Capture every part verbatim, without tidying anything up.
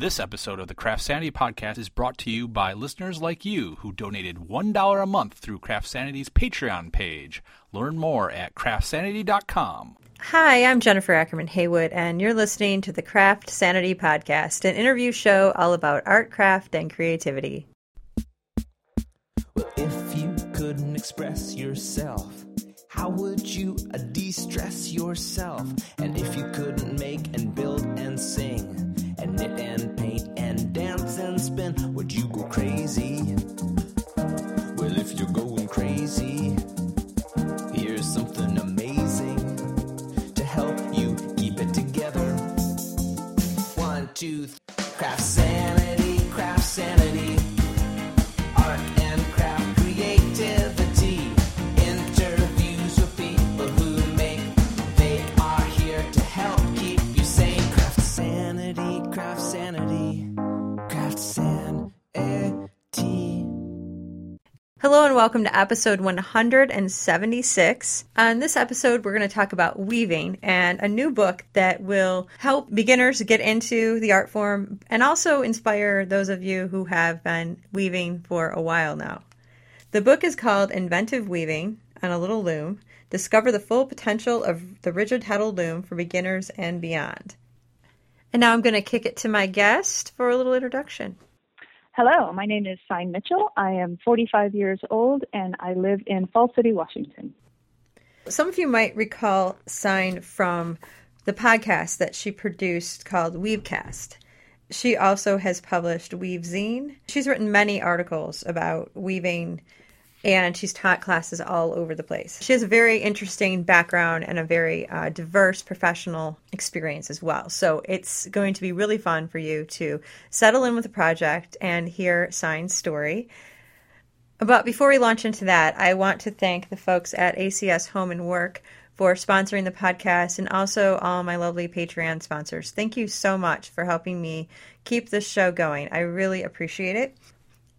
This episode of the Craft Sanity Podcast is brought to you by listeners like you who donated one dollar a month through Craft Sanity's Patreon page. Learn more at craft sanity dot com. Hi, I'm Jennifer Ackerman Haywood, and you're listening to the Craft Sanity Podcast, an interview show all about art, craft, and creativity. Well, if you couldn't express yourself, how would you de-stress yourself? And if you couldn't make and build and sing and knit and paint and dance and spin, would you go crazy? Well, if you're going crazy, here's something amazing to help you keep it together. One, two, three. Craft Sanity, Craft Sanity. Art and craft creative. Hello and welcome to episode one hundred seventy-six. On this episode, we're going to talk about weaving and a new book that will help beginners get into the art form and also inspire those of you who have been weaving for a while now. The book is called Inventive Weaving on a Little Loom: Discover the Full Potential of the Rigid Heddle Loom for Beginners and Beyond. And now I'm going to kick it to my guest for a little introduction. Hello, my name is Syne Mitchell. I am forty-five years old, and I live in Fall City, Washington. Some of you might recall Syne from the podcast that she produced called Weavecast. She also has published Weavezine. She's written many articles about weaving, and she's taught classes all over the place. She has a very interesting background and a very uh, diverse professional experience as well. So it's going to be really fun for you to settle in with the project and hear Syne's story. But before we launch into that, I want to thank the folks at A C S Home and Work for sponsoring the podcast, and also all my lovely Patreon sponsors. Thank you so much for helping me keep this show going. I really appreciate it.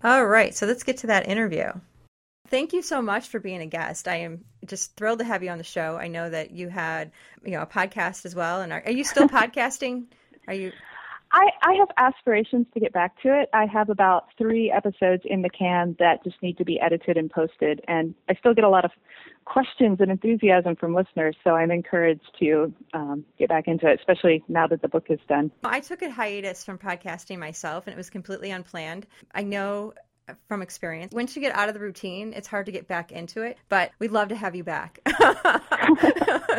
All right, so let's get to that interview. Thank you so much for being a guest. I am just thrilled to have you on the show. I know that you had, you know, a podcast as well. And are, are you still podcasting? Are you? I, I have aspirations to get back to it. I have about three episodes in the can that just need to be edited and posted. And I still get a lot of questions and enthusiasm from listeners. So I'm encouraged to um, get back into it, especially now that the book is done. I took a hiatus from podcasting myself, and it was completely unplanned. I know from experience, once you get out of the routine, it's hard to get back into it, but we'd love to have you back.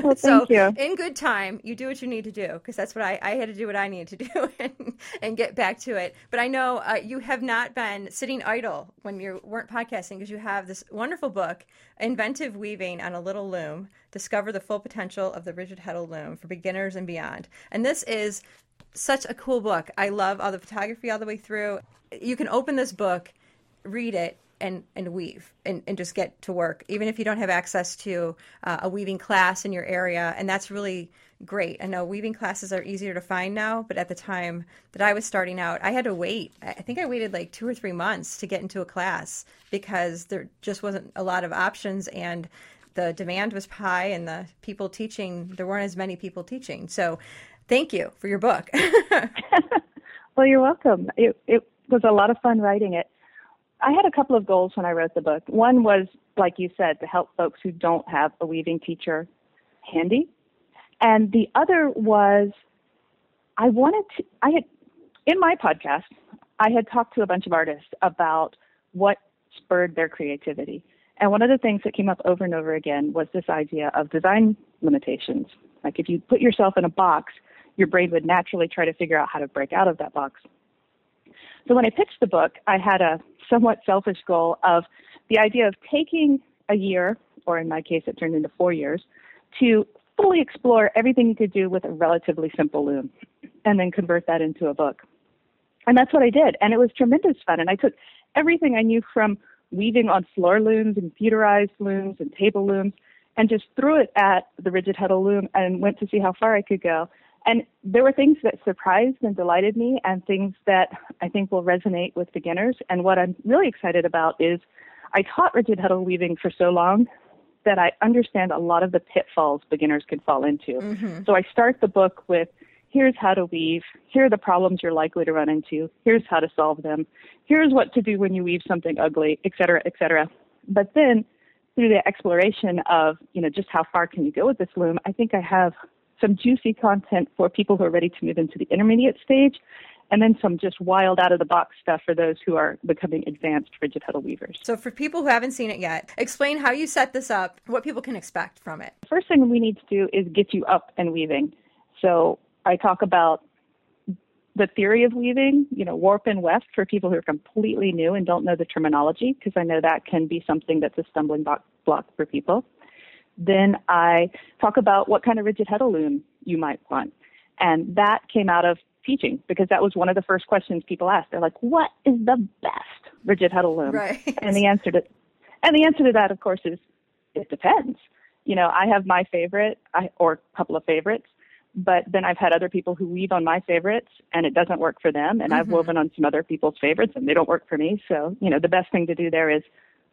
Well, so you. In good time, you do what you need to do, because that's what I, I had to do what I needed to do and, and get back to it. But I know uh, you have not been sitting idle when you weren't podcasting, because you have this wonderful book, Inventive Weaving on a Little Loom: Discover the Full Potential of the Rigid Heddle Loom for Beginners and Beyond. And this is such a cool book. I love all the photography all the way through. You can open this book, read it, and, and weave and, and just get to work, even if you don't have access to uh, a weaving class in your area. And that's really great. I know weaving classes are easier to find now, but at the time that I was starting out, I had to wait. I think I waited like two or three months to get into a class, because there just wasn't a lot of options, and the demand was high, and the people teaching, there weren't as many people teaching. So thank you for your book. Well, you're welcome. It, it was a lot of fun writing it. I had a couple of goals when I wrote the book. One was, like you said, to help folks who don't have a weaving teacher handy. And the other was, I wanted to, I had, in my podcast, I had talked to a bunch of artists about what spurred their creativity. And one of the things that came up over and over again was this idea of design limitations. Like, if you put yourself in a box, your brain would naturally try to figure out how to break out of that box. So when I pitched the book, I had a somewhat selfish goal of the idea of taking a year, or in my case, it turned into four years, to fully explore everything you could do with a relatively simple loom, and then convert that into a book. And that's what I did. And it was tremendous fun. And I took everything I knew from weaving on floor looms and computerized looms and table looms, and just threw it at the rigid heddle loom and went to see how far I could go. And there were things that surprised and delighted me, and things that I think will resonate with beginners. And what I'm really excited about is I taught rigid heddle weaving for so long that I understand a lot of the pitfalls beginners can fall into. Mm-hmm. So I start the book with, here's how to weave, here are the problems you're likely to run into, here's how to solve them, here's what to do when you weave something ugly, et cetera, et cetera. But then through the exploration of, you know, just how far can you go with this loom, I think I have some juicy content for people who are ready to move into the intermediate stage, and then some just wild out-of-the-box stuff for those who are becoming advanced rigid heddle weavers. So for people who haven't seen it yet, explain how you set this up, what people can expect from it. The first thing we need to do is get you up and weaving. So I talk about the theory of weaving, you know, warp and weft for people who are completely new and don't know the terminology, because I know that can be something that's a stumbling block for people. Then I talk about what kind of rigid heddle loom you might want. And that came out of teaching, because that was one of the first questions people asked. They're like, what is the best rigid heddle loom? Right. And the answer to and the answer to that, of course, is it depends. You know, I have my favorite I, or a couple of favorites, but then I've had other people who weave on my favorites and it doesn't work for them. And mm-hmm. I've woven on some other people's favorites and they don't work for me. So, you know, the best thing to do there is,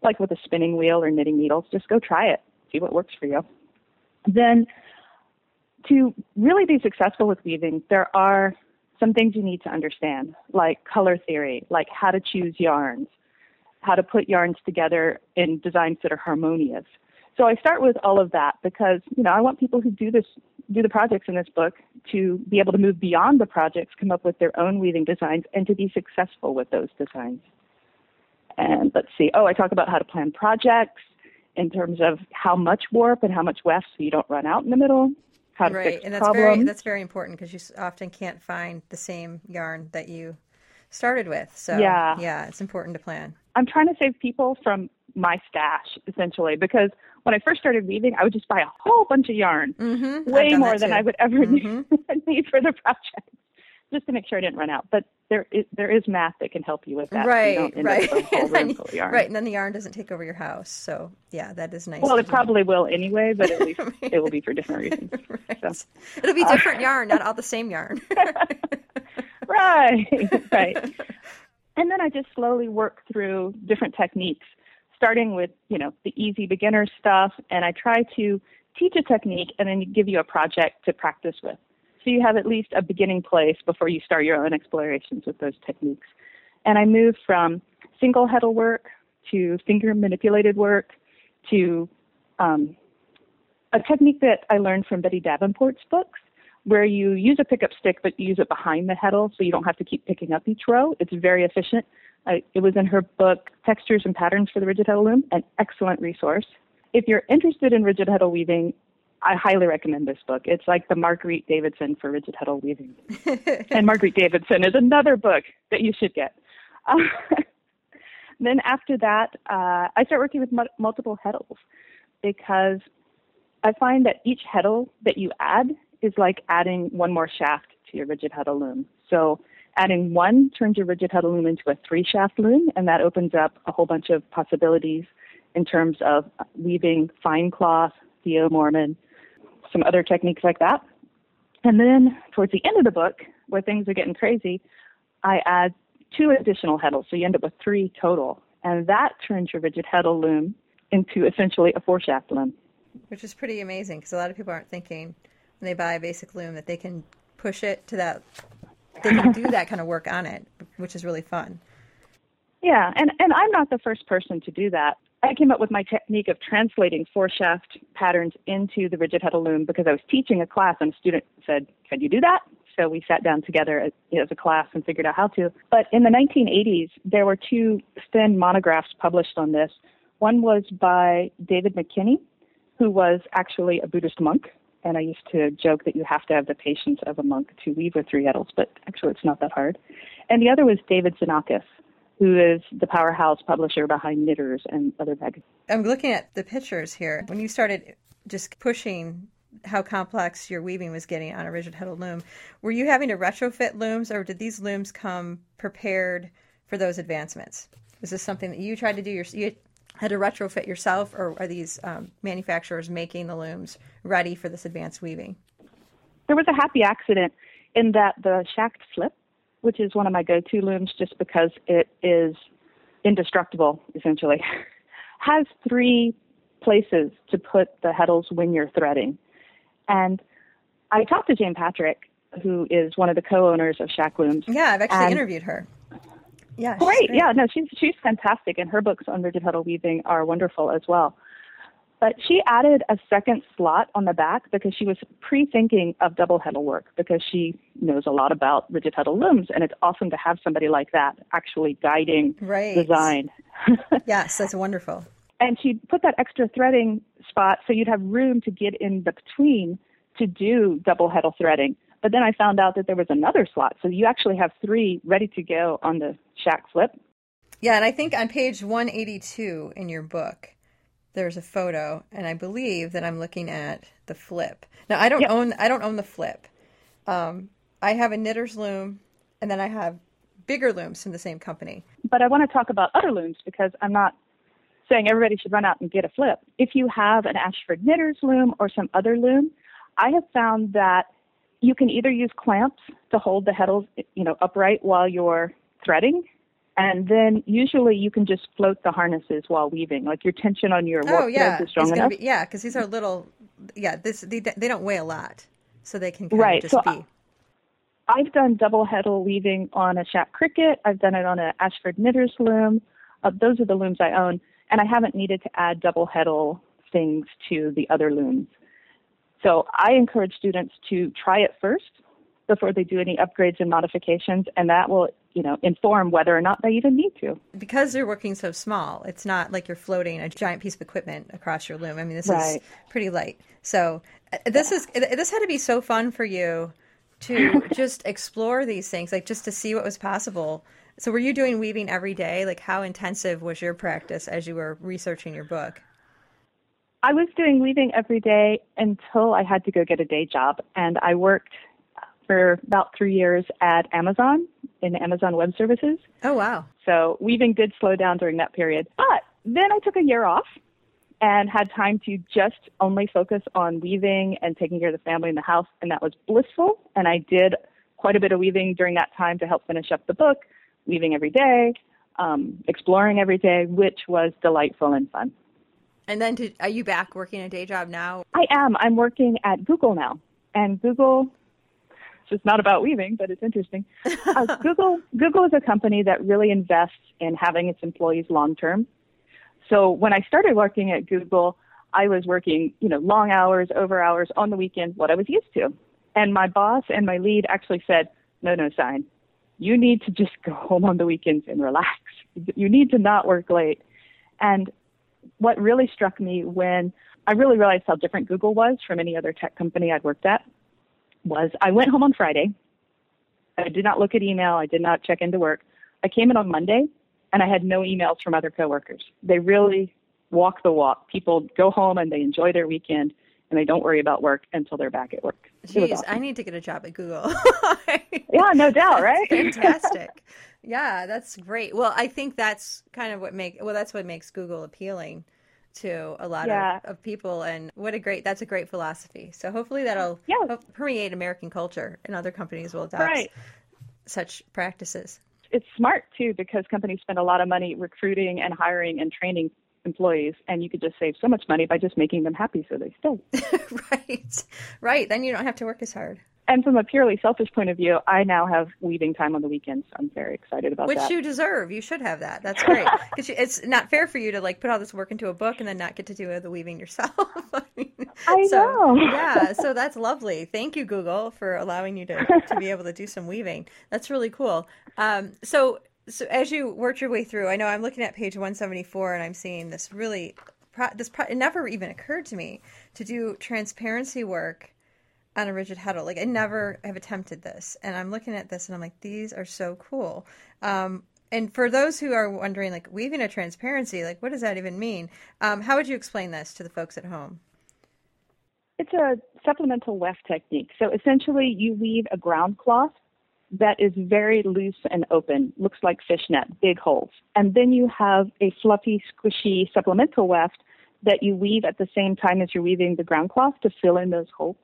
like with a spinning wheel or knitting needles, just go try it, see what works for you. Then to really be successful with weaving, there are some things you need to understand, like color theory, like how to choose yarns, how to put yarns together in designs that are harmonious. So I start with all of that because, you know, I want people who do this, do the projects in this book to be able to move beyond the projects, come up with their own weaving designs, and to be successful with those designs. And let's see. Oh, I talk about how to plan projects in terms of how much warp and how much weft so you don't run out in the middle. Right, and that's problems. very that's very important because you often can't find the same yarn that you started with. So yeah. yeah, it's important to plan. I'm trying to save people from my stash, essentially, because when I first started weaving, I would just buy a whole bunch of yarn, mm-hmm. way more than I would ever mm-hmm. need for the project, just to make sure I didn't run out. But there is, there is math that can help you with that. Right, so right. And then, yarn. Right, and then the yarn doesn't take over your house. So, yeah, that is nice. Well, it probably will anyway, but at least it will be for different reasons. Right. So, it'll be different uh, yarn, not all the same yarn. right, right. And then I just slowly work through different techniques, starting with, you know, the easy beginner stuff. And I try to teach a technique and then give you a project to practice with. So you have at least a beginning place before you start your own explorations with those techniques. And I move from single heddle work to finger manipulated work to um, a technique that I learned from Betty Davenport's books, where you use a pickup stick, but you use it behind the heddle, so you don't have to keep picking up each row. It's very efficient. Uh, it was in her book, Textures and Patterns for the Rigid Heddle Loom, an excellent resource. If you're interested in rigid heddle weaving, I highly recommend this book. It's like the Marguerite Davidson for rigid heddle weaving. And Marguerite Davidson is another book that you should get. Uh, then after that, uh, I start working with m- multiple heddles because I find that each heddle that you add is like adding one more shaft to your rigid heddle loom. So adding one turns your rigid heddle loom into a three-shaft loom, and that opens up a whole bunch of possibilities in terms of weaving fine cloth, Theo Moorman, some other techniques like that. And then towards the end of the book, where things are getting crazy, I add two additional heddles, so you end up with three total. And that turns your rigid heddle loom into essentially a four-shaft loom. Which is pretty amazing, because a lot of people aren't thinking when they buy a basic loom that they can push it to that, they can do that kind of work on it, which is really fun. Yeah, and, and I'm not the first person to do that. I came up with my technique of translating four-shaft patterns into the rigid heddle loom because I was teaching a class and a student said, can you do that? So we sat down together as, you know, as a class and figured out how to. But in the nineteen eighties, there were two thin monographs published on this. One was by David McKinney, who was actually a Buddhist monk. And I used to joke that you have to have the patience of a monk to weave with three heddles, but actually it's not that hard. And the other was David Xenakis, who is the powerhouse publisher behind Knitters and other magazines. I'm looking at the pictures here. When you started just pushing how complex your weaving was getting on a rigid heddle loom, were you having to retrofit looms, or did these looms come prepared for those advancements? Was this something that you tried to do? Your, you had to retrofit yourself, or are these um, manufacturers making the looms ready for this advanced weaving? There was a happy accident in that the Schacht Flip, which is one of my go-to looms just because it is indestructible, essentially, has three places to put the heddles when you're threading. And I talked to Jane Patrick, who is one of the co-owners of Schacht Looms. Yeah, I've actually and interviewed her. Yeah, great. great. Yeah, no, she's she's fantastic, and her books on rigid heddle weaving are wonderful as well. But she added a second slot on the back because she was pre-thinking of double heddle work because she knows a lot about rigid heddle looms, and it's awesome to have somebody like that actually guiding right. design. Yes, that's wonderful. And she put that extra threading spot so you'd have room to get in between to do double heddle threading. But then I found out that there was another slot, so you actually have three ready to go on the Schacht Flip. Yeah, and I think on page one eighty-two in your book, there's a photo, and I believe that I'm looking at the flip. Now, I don't yep. own I don't own the flip. Um, I have a knitter's loom, and then I have bigger looms from the same company. But I want to talk about other looms because I'm not saying everybody should run out and get a flip. If you have an Ashford Knitter's loom or some other loom, I have found that you can either use clamps to hold the heddles, you know, upright while you're threading, and then usually you can just float the harnesses while weaving. Like your tension on your warp oh, yeah. threads is strong enough. Be, yeah, because these are little, yeah, this they, they don't weigh a lot, so they can kind right. of just so be. I've done double heddle weaving on a Schacht Cricket. I've done it on an Ashford Knitter's loom. Uh, those are the looms I own, and I haven't needed to add double heddle things to the other looms. So I encourage students to try it first before they do any upgrades and modifications, and that will, you know, inform whether or not they even need to. Because they're working so small, it's not like you're floating a giant piece of equipment across your loom. I mean, this right. is pretty light. So this is this had to be so fun for you to just explore these things, like just to see what was possible. So were you doing weaving every day? Like how intensive was your practice as you were researching your book? I was doing weaving every day until I had to go get a day job, and I worked for about three years at Amazon in Amazon Web Services. Oh, wow. So weaving did slow down during that period. But then I took a year off and had time to just only focus on weaving and taking care of the family and the house, and that was blissful. And I did quite a bit of weaving during that time to help finish up the book, weaving every day, um, exploring every day, which was delightful and fun. And then to, are you back working a day job now? I am. I'm working at Google now. And Google, it's not about weaving, but it's interesting. Uh, Google Google is a company that really invests in having its employees long-term. So when I started working at Google, I was working, you know, long hours, over hours, on the weekend, what I was used to. And my boss and my lead actually said, no, no, Syne, you need to just go home on the weekends and relax. You need to not work late. And what really struck me when I really realized how different Google was from any other tech company I'd worked at was I went home on Friday. I did not look at email. I did not check into work. I came in on Monday, and I had no emails from other coworkers. They really walk the walk. People go home, and they enjoy their weekend, and they don't worry about work until they're back at work. Jeez, awesome. I need to get a job at Google. Yeah, no doubt, right? Fantastic. Yeah, that's great. Well, I think that's kind of what make well, that's what makes Google appealing to a lot yeah. of, of people. And what a great, that's a great philosophy. So hopefully that'll yeah. permeate American culture, and other companies will adopt right. such practices. It's smart too, because companies spend a lot of money recruiting and hiring and training employees, and you could just save so much money by just making them happy so they stay. right. Right. Then you don't have to work as hard. And from a purely selfish point of view, I now have weaving time on the weekends. I'm very excited about Which that. Which you deserve. You should have that. That's great. Because it's not fair for you to like put all this work into a book and then not get to do the weaving yourself. I, mean, I so, know. Yeah. So that's lovely. Thank you, Google, for allowing you to, to be able to do some weaving. That's really cool. Um, so, so as you worked your way through, I know I'm looking at page one seventy-four and I'm seeing this really, pro, this pro, it never even occurred to me to do transparency work on a rigid heddle. Like I never have attempted this, and I'm looking at this and I'm like, these are so cool. Um, and for those who are wondering, like weaving a transparency, like what does that even mean? Um, how would you explain this to the folks at home? It's a supplemental weft technique. So essentially you weave a ground cloth that is very loose and open, looks like fishnet, big holes. And then you have a fluffy, squishy supplemental weft that you weave at the same time as you're weaving the ground cloth to fill in those holes.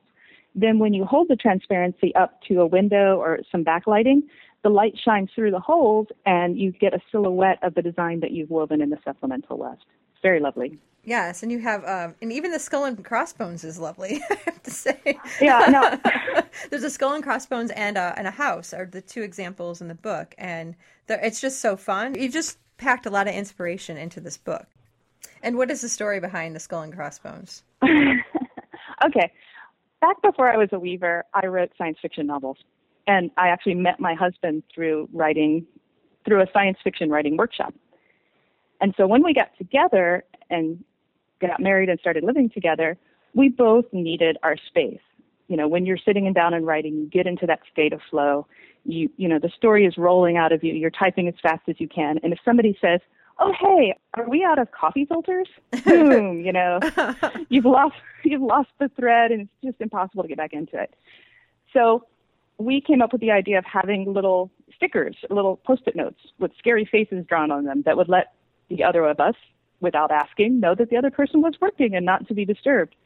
Then when you hold the transparency up to a window or some backlighting, the light shines through the holes and you get a silhouette of the design that you've woven in the supplemental weft. It's very lovely. Yes, and you have, um, and even the skull and crossbones is lovely, I have to say. Yeah, no. There's a skull and crossbones and a, and a house are the two examples in the book, and it's just so fun. You've just packed a lot of inspiration into this book. And what is the story behind the skull and crossbones? Okay. Back before I was a weaver, I wrote science fiction novels, and I actually met my husband through writing, through a science fiction writing workshop. And so when we got together and got married and started living together, we both needed our space. You know, when you're sitting and down and writing, you get into that state of flow. You, you know, the story is rolling out of you. You're typing as fast as you can. And if somebody says, "Oh, hey, are we out of coffee filters?" Boom, you know, you've lost, you've lost the thread, and it's just impossible to get back into it. So we came up with the idea of having little stickers, little Post-it notes with scary faces drawn on them that would let the other of us, without asking, know that the other person was working and not to be disturbed.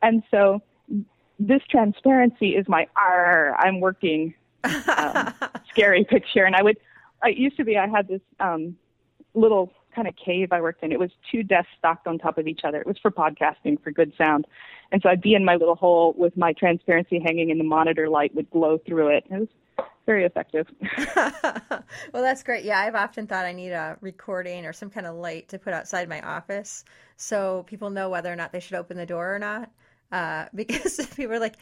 And so this transparency is my "arr, I'm working" um, scary picture. And I would, it used to be I had this um, little kind of cave I worked in. It was two desks stacked on top of each other. It was for podcasting, for good sound. And so I'd be in my little hole with my transparency hanging, and the monitor light would glow through it. It was very effective. Well, that's great. Yeah, I've often thought I need a recording or some kind of light to put outside my office so people know whether or not they should open the door or not. Uh, because people are like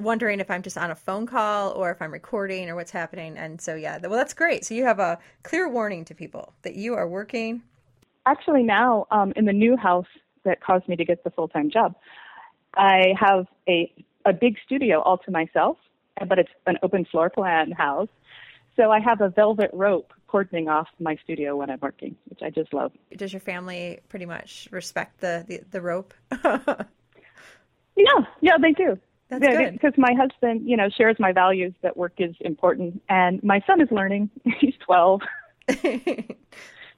wondering if I'm just on a phone call or if I'm recording or what's happening. And so, yeah, well, that's great. So you have a clear warning to people that you are working. Actually, now um, in the new house that caused me to get the full-time job, I have a, a big studio all to myself, but it's an open floor plan house. So I have a velvet rope cordoning off my studio when I'm working, which I just love. Does your family pretty much respect the, the, the rope? yeah, yeah, they do. That's yeah, good. Because my husband, you know, shares my values that work is important. And my son is learning. He's twelve.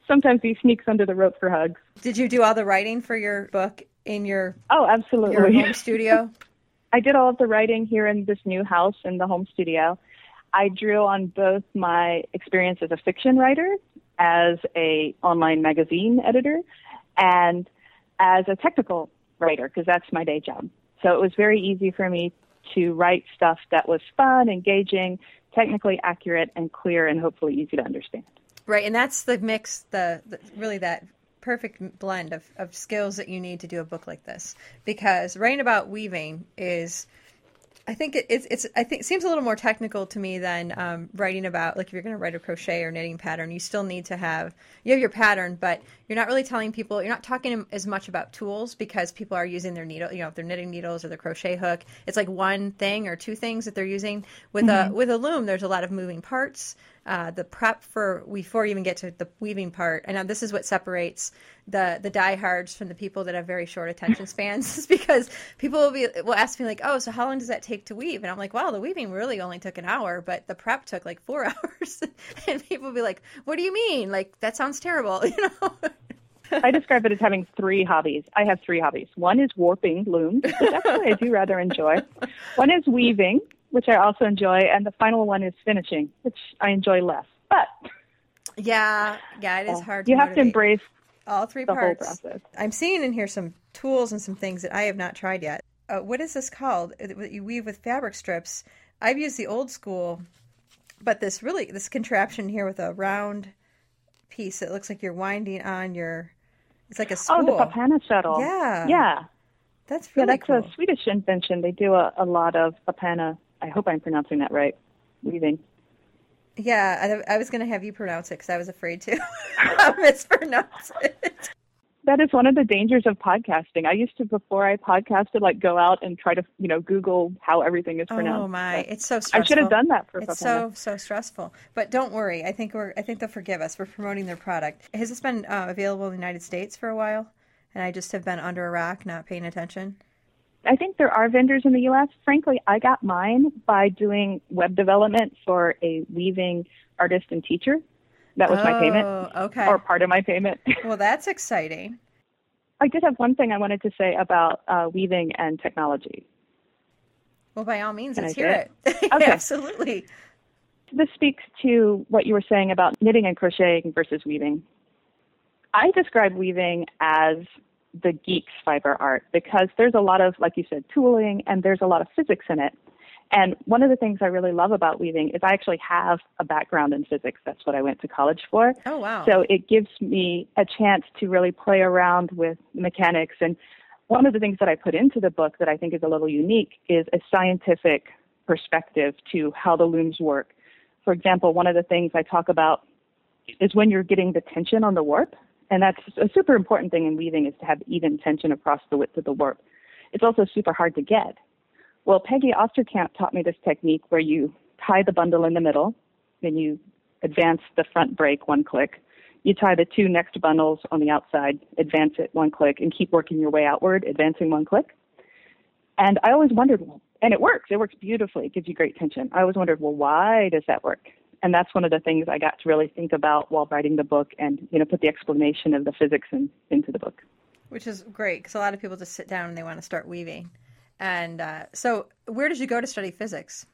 Sometimes he sneaks under the rope for hugs. Did you do all the writing for your book in your, oh, absolutely. your home studio? I did all of the writing here in this new house in the home studio. I drew on both my experience as a fiction writer, as a online magazine editor, and as a technical writer, because that's my day job. So it was very easy for me to write stuff that was fun, engaging, technically accurate, and clear, and hopefully easy to understand. Right, and that's the mix, the, the really that perfect blend of, of skills that you need to do a book like this, because writing about weaving is, I think it, it's, it's, I think it seems a little more technical to me than um, writing about, like if you're going to write a crochet or knitting pattern, you still need to have, you have your pattern, but you're not really telling people, you're not talking as much about tools because people are using their needle, you know, if they're knitting needles or their crochet hook, it's like one thing or two things that they're using. With mm-hmm. a, with a loom, there's a lot of moving parts. Uh, the prep for, before you even get to the weaving part, and now this is what separates the the diehards from the people that have very short attention spans, is because people will be will ask me like, "Oh, so how long does that take to weave?" And I'm like, "Well, the weaving really only took an hour, but the prep took like four hours." And people will be like, "What do you mean? Like that sounds terrible," you know. I describe it as having three hobbies. I have three hobbies. One is warping looms, which actually I do rather enjoy. One is weaving, which I also enjoy, and the final one is finishing, which I enjoy less. But yeah, yeah, it is hard. Uh, to you have to embrace all three the parts. Whole process. I'm seeing in here some tools and some things that I have not tried yet. Uh, what is this called? You weave with fabric strips. I've used the old school, but this really this contraption here with a round piece that looks like you're winding on your. It's like a spool. Oh, the Papanna shuttle. Yeah, yeah, that's really yeah. That's cool. A Swedish invention. They do a, a lot of Papanna. I hope I'm pronouncing that right. Weaving. Yeah, I, I was going to have you pronounce it because I was afraid to mispronounce it. That is one of the dangers of podcasting. I used to, before I podcasted, like go out and try to, you know, Google how everything is pronounced. Oh my, but it's so stressful. I should have done that for It's Papanna. so, so stressful. But don't worry. I think we're, I think they'll forgive us. We're promoting their product. Has this been uh, available in the United States for a while? And I just have been under a rock, not paying attention. I think there are vendors in the U S Frankly, I got mine by doing web development for a weaving artist and teacher. That was oh, my payment, okay. or part of my payment. Well, that's exciting. I did have one thing I wanted to say about uh, weaving and technology. Well, by all means, let's hear it. Okay. Yeah, absolutely. This speaks to what you were saying about knitting and crocheting versus weaving. I describe weaving as the geek's fiber art because there's a lot of, like you said, tooling, and there's a lot of physics in it. And one of the things I really love about weaving is I actually have a background in physics. That's what I went to college for. Oh, wow. So it gives me a chance to really play around with mechanics. And one of the things that I put into the book that I think is a little unique is a scientific perspective to how the looms work. For example, one of the things I talk about is when you're getting the tension on the warp. And that's a super important thing in weaving, is to have even tension across the width of the warp. It's also super hard to get. Well, Peggy Osterkamp taught me this technique where you tie the bundle in the middle, then you advance the front break one click. You tie the two next bundles on the outside, advance it one click, and keep working your way outward, advancing one click. And I always wondered, and it works. It works beautifully. It gives you great tension. I always wondered, well, why does that work? And that's one of the things I got to really think about while writing the book and, you know, put the explanation of the physics in, into the book. Which is great, because a lot of people just sit down and they want to start weaving. And uh, so where did you go to study physics?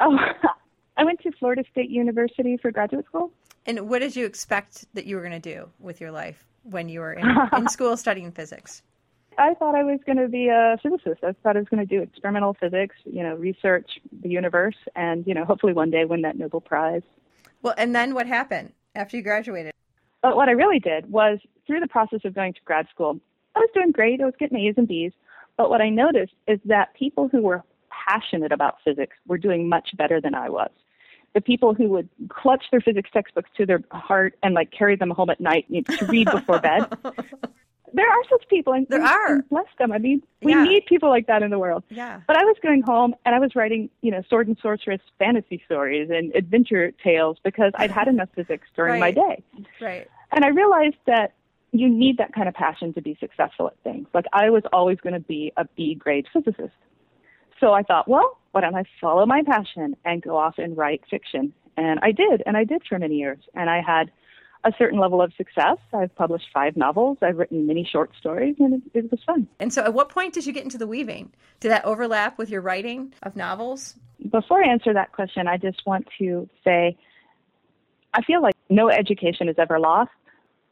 Oh, I went to Florida State University for graduate school. And what did you expect that you were going to do with your life when you were in, in school studying physics? I thought I was going to be a physicist. I thought I was going to do experimental physics, you know, research the universe, and, you know, hopefully one day win that Nobel Prize. Well, and then what happened after you graduated? But what I really did was, through the process of going to grad school, I was doing great. I was getting A's and B's. But what I noticed is that people who were passionate about physics were doing much better than I was. The people who would clutch their physics textbooks to their heart and, like, carry them home at night to read before bed. There are such people, and there are. Bless them. I mean, we yeah. need people like that in the world. Yeah. But I was going home, and I was writing, you know, sword and sorceress fantasy stories and adventure tales because I'd had enough physics during right. my day. Right. And I realized that you need that kind of passion to be successful at things. Like, I was always going to be a B-grade physicist. So I thought, well, why don't I follow my passion and go off and write fiction? And I did, and I did for many years. And I had a certain level of success. I've published five novels. I've written many short stories, and it, it was fun. And so at what point did you get into the weaving? Did that overlap with your writing of novels? Before I answer that question, I just want to say I feel like no education is ever lost,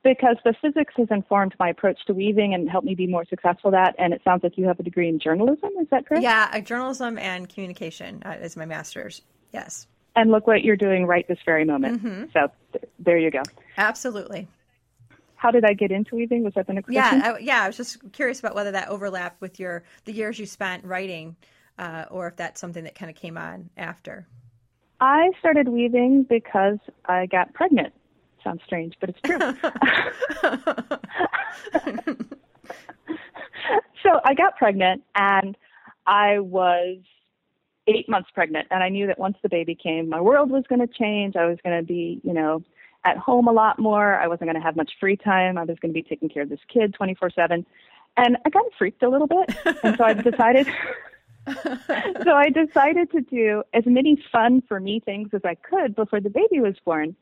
because the physics has informed my approach to weaving and helped me be more successful at that. And it sounds like you have a degree in journalism. Is that correct? Yeah, journalism and communication uh, is my master's. Yes. And look what you're doing right this very moment. Mm-hmm. So th- there you go. Absolutely. How did I get into weaving? Was that the next question? Yeah, I, yeah, I was just curious about whether that overlapped with your the years you spent writing uh, or if that's something that kind of came on after. I started weaving because I got pregnant. Sounds strange, but it's true. So I got pregnant, and I was eight months pregnant, and I knew that once the baby came, my world was going to change. I was going to be, you know, at home a lot more. I wasn't going to have much free time. I was going to be taking care of this kid twenty-four seven. And I kind of freaked a little bit. And so I decided so I decided to do as many fun for me things as I could before the baby was born.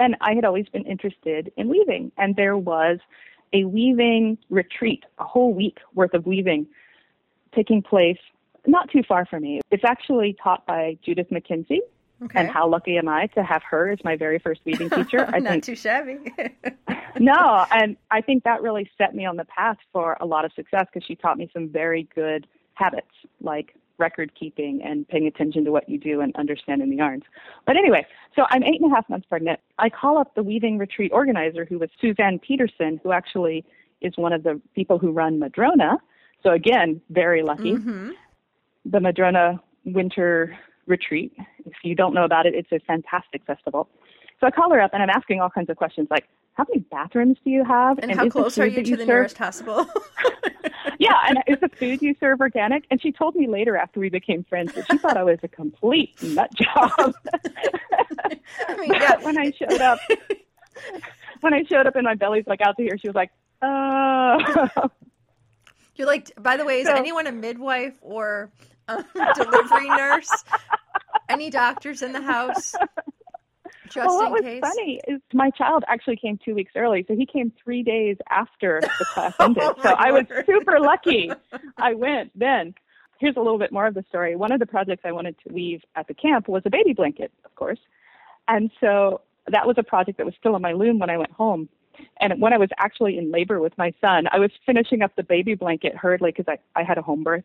And I had always been interested in weaving. And there was a weaving retreat, a whole week worth of weaving taking place not too far from me. It's actually taught by Judith McKenzie. Okay. And how lucky am I to have her as my very first weaving teacher? I Not think, too shabby. No, and I think that really set me on the path for a lot of success, because she taught me some very good habits, like record keeping and paying attention to what you do and understanding the yarns. But anyway, so I'm eight and a half months pregnant. I call up the weaving retreat organizer, who was Suzanne Peterson, who actually is one of the people who run Madrona. So again, very lucky. Mm-hmm. The Madrona Winter Retreat. If you don't know about it, it's a fantastic festival. So I call her up, and I'm asking all kinds of questions, like, how many bathrooms do you have? And, and how close are you to the nearest hospital? Yeah, and is the food you serve organic? And she told me later, after we became friends, that she thought I was a complete nut job. I mean, yeah. When I showed up, when I showed up and my belly's like out to here, she was like, oh. You're like, by the way, is so, anyone a midwife or a delivery nurse? Any doctors in the house? Just well, what was case. funny is my child actually came two weeks early, so he came three days after the class ended. oh so I Lord. was super lucky. I went then. Here's a little bit more of the story. One of the projects I wanted to weave at the camp was a baby blanket, of course. And so that was a project that was still on my loom when I went home. And when I was actually in labor with my son, I was finishing up the baby blanket hurriedly because I, I had a home birth.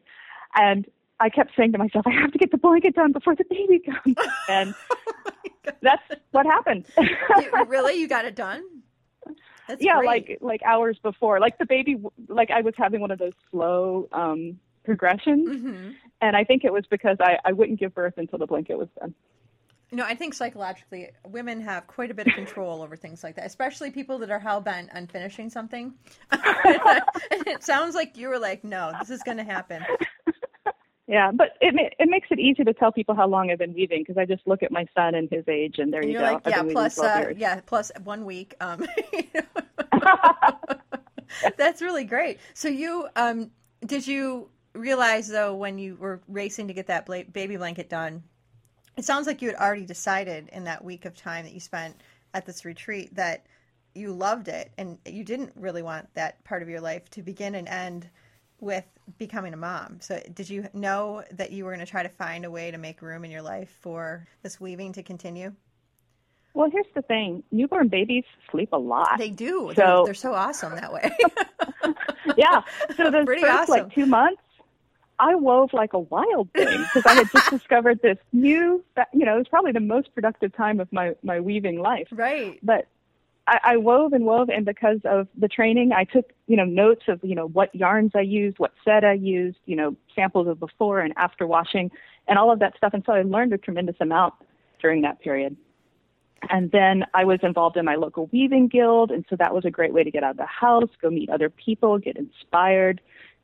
And I kept saying to myself, I have to get the blanket done before the baby comes. And oh that's what happened. You, really? You got it done? That's yeah, great. like like hours before. Like the baby, like I was having one of those slow um, progressions. Mm-hmm. And I think it was because I, I wouldn't give birth until the blanket was done. No, I think psychologically, women have quite a bit of control over things like that, especially people that are hell-bent on finishing something. And it sounds like you were like, no, this is going to happen. Yeah, but it it makes it easy to tell people how long I've been weaving because I just look at my son and his age, and there and you go. Like, yeah, plus uh, yeah, plus one week. Um, you know. That's really great. So you um, did you realize though when you were racing to get that bla- baby blanket done? It sounds like you had already decided in that week of time that you spent at this retreat that you loved it and you didn't really want that part of your life to begin and end with becoming a mom. So did you know that you were going to try to find a way to make room in your life for this weaving to continue? Well, here's the thing. Newborn babies sleep a lot. They do. So... They're, they're so awesome that way. Yeah. So the Pretty first, awesome. like, two months, I wove like a wild thing because I had just discovered this new, you know, it was probably the most productive time of my, my weaving life. Right. But I, I wove and wove, and because of the training, I took, you know, notes of, you know, what yarns I used, what set I used, you know, samples of before and after washing and all of that stuff. And so I learned a tremendous amount during that period. And then I was involved in my local weaving guild. And so that was a great way to get out of the house, go meet other people, get inspired,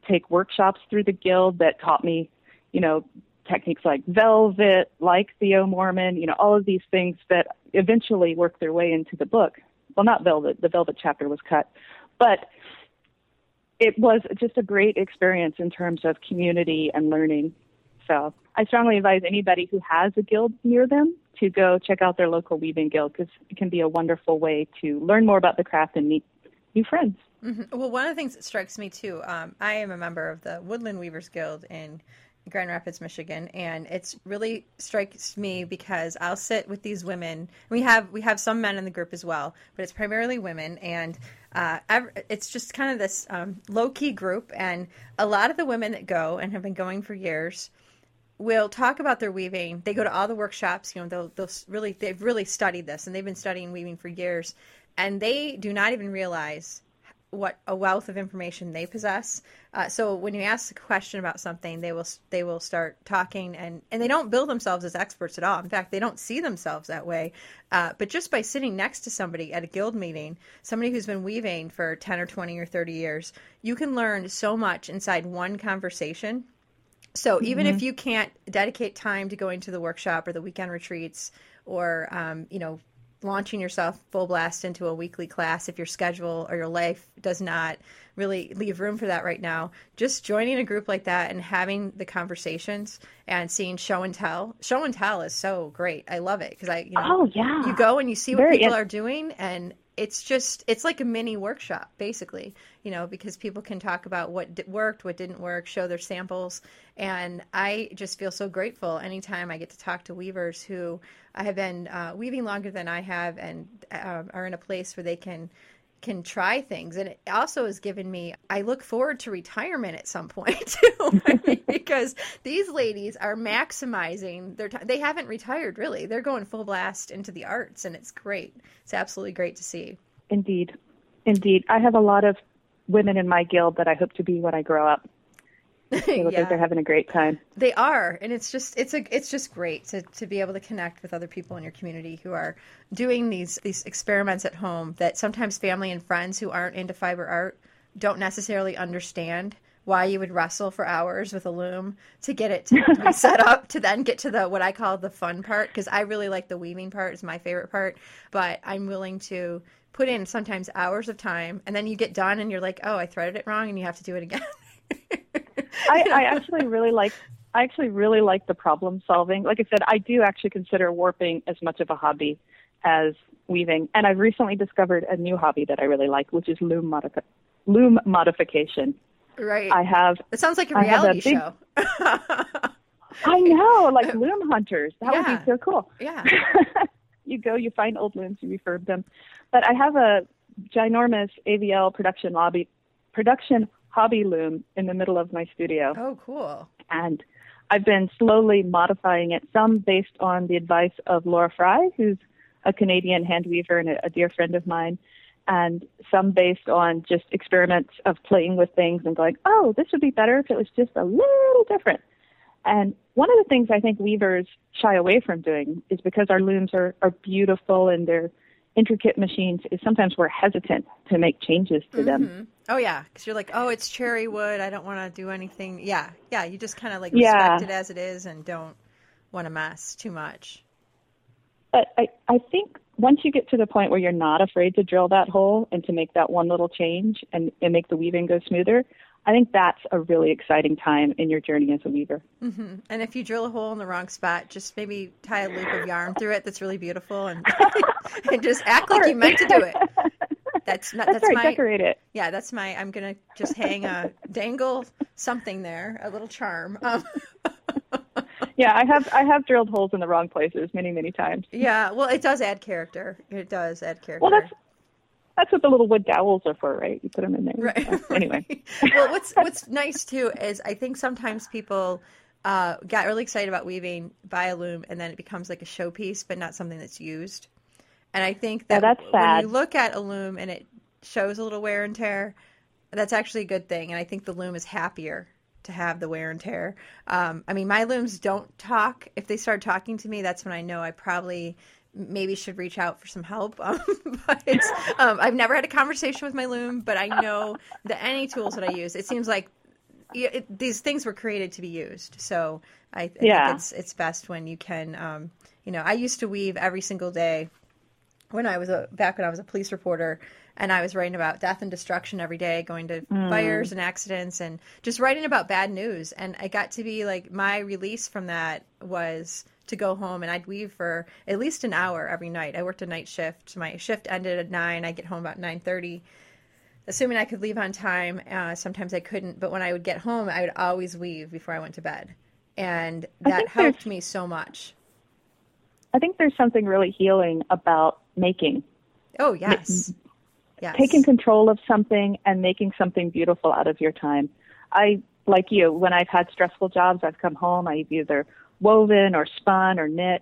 take workshops through the guild that taught me, you know, techniques like velvet, like Theo Moorman, you know, all of these things that eventually worked their way into the book. Well, not velvet. The velvet chapter was cut. But it was just a great experience in terms of community and learning. So I strongly advise anybody who has a guild near them to go check out their local weaving guild because it can be a wonderful way to learn more about the craft and meet new friends. Mm-hmm. Well, one of the things that strikes me, too, um, I am a member of the Woodland Weavers Guild in Grand Rapids, Michigan, and it's really strikes me because I'll sit with these women. We have we have some men in the group as well, but it's primarily women, and uh, it's just kind of this um, low-key group, and a lot of the women that go and have been going for years will talk about their weaving. They go to all the workshops. You know, they'll, they'll really, they've really studied this, and they've been studying weaving for years, and they do not even realize what a wealth of information they possess. Uh, so when you ask a question about something, they will they will start talking, and, and they don't bill themselves as experts at all. In fact, they don't see themselves that way. Uh, but just by sitting next to somebody at a guild meeting, somebody who's been weaving for ten or twenty or thirty years, you can learn so much inside one conversation. So even mm-hmm. if you can't dedicate time to going to the workshop or the weekend retreats or, um, you know, launching yourself full blast into a weekly class, if your schedule or your life does not really leave room for that right now, just joining a group like that and having the conversations and seeing show and tell. Show and tell is so great. I love it because I, you know, oh, yeah. you go and you see what Very people in- are doing, and it's just, it's like a mini workshop basically, you know, because people can talk about what d- worked, what didn't work, show their samples. And I just feel so grateful anytime I get to talk to weavers who have been uh, weaving longer than I have and uh, are in a place where they can, can try things. And it also has given me, I look forward to retirement at some point too, I mean, because these ladies are maximizing their time. They haven't retired really. They're going full blast into the arts, and it's great. It's absolutely great to see. Indeed. Indeed. I have a lot of women in my guild that I hope to be when I grow up. They look yeah. like they're having a great time. They are, and it's just it's a it's just great to, to be able to connect with other people in your community who are doing these these experiments at home that sometimes family and friends who aren't into fiber art don't necessarily understand why you would wrestle for hours with a loom to get it to, to be set up to then get to the what I call the fun part, because I really like the weaving part. It's my favorite part, but I'm willing to put in sometimes hours of time, and then you get done and you're like, oh, I threaded it wrong, and you have to do it again. I, I actually really like I actually really like the problem solving. Like I said, I do actually consider warping as much of a hobby as weaving. And I've recently discovered a new hobby that I really like, which is loom modifi- loom modification. Right. I have. It sounds like a reality a big, show. I know, like loom hunters. That yeah. would be so cool. Yeah. You go, you find old looms, you refurb them. But I have a ginormous A V L production lobby, production hobby loom in the middle of my studio. Oh, cool. And I've been slowly modifying it, some based on the advice of Laura Frye, who's a Canadian hand weaver and a, a dear friend of mine, and some based on just experiments of playing with things and going, oh, this would be better if it was just a little different. And one of the things I think weavers shy away from doing is because our looms are, are beautiful and they're intricate machines, is sometimes we're hesitant to make changes to mm-hmm. them. Oh, yeah, because you're like, oh, it's cherry wood. I don't want to do anything. Yeah, yeah, you just kind of like yeah. respect it as it is and don't want to mess too much. But I, I think once you get to the point where you're not afraid to drill that hole and to make that one little change and, and make the weaving go smoother, I think that's a really exciting time in your journey as a weaver. Mm-hmm. And if you drill a hole in the wrong spot, just maybe tie a loop of yarn through it that's really beautiful and, and just act like you meant to do it. That's not, that's, that's right, my, decorate it. Yeah, that's my, I'm going to just hang a, dangle something there, a little charm. Um, yeah, I have, I have drilled holes in the wrong places many, many times. Yeah, well, it does add character. It does add character. Well, that's, That's what the little wood dowels are for, right? You put them in there. Right. So, anyway. Well, what's what's nice, too, is I think sometimes people uh, got really excited about weaving, buy a loom, and then it becomes like a showpiece, but not something that's used. And I think that yeah, that's sad. When you look at a loom and it shows a little wear and tear, that's actually a good thing. And I think the loom is happier to have the wear and tear. Um, I mean, my looms don't talk. If they start talking to me, that's when I know I probably – maybe should reach out for some help. Um, but it's, um, I've never had a conversation with my loom, but I know that any tools that I use, it seems like it, it, these things were created to be used. So I, I yeah. think it's, it's best when you can, um, you know, I used to weave every single day when I was a, back when I was a police reporter, and I was writing about death and destruction every day, going to mm. fires and accidents and just writing about bad news. And I got to be like, my release from that was to go home, and I'd weave for at least an hour every night. I worked a night shift. My shift ended at nine. I get home about nine thirty, assuming I could leave on time. Uh, sometimes I couldn't, but when I would get home, I would always weave before I went to bed. And that helped me so much. I think there's something really healing about making. Oh, yes. Ma- yes. Taking control of something and making something beautiful out of your time. I, like you, when I've had stressful jobs, I've come home, I've either woven or spun or knit.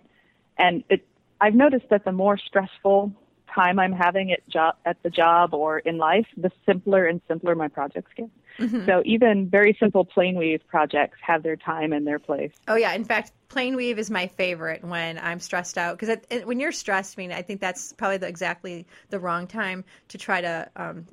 And it, I've noticed that the more stressful time I'm having at, job, at the job or in life, the simpler and simpler my projects get. Mm-hmm. So even very simple plain weave projects have their time and their place. Oh, yeah. In fact, plain weave is my favorite when I'm stressed out. Because when you're stressed, I mean, I think that's probably the, exactly the wrong time to try to um,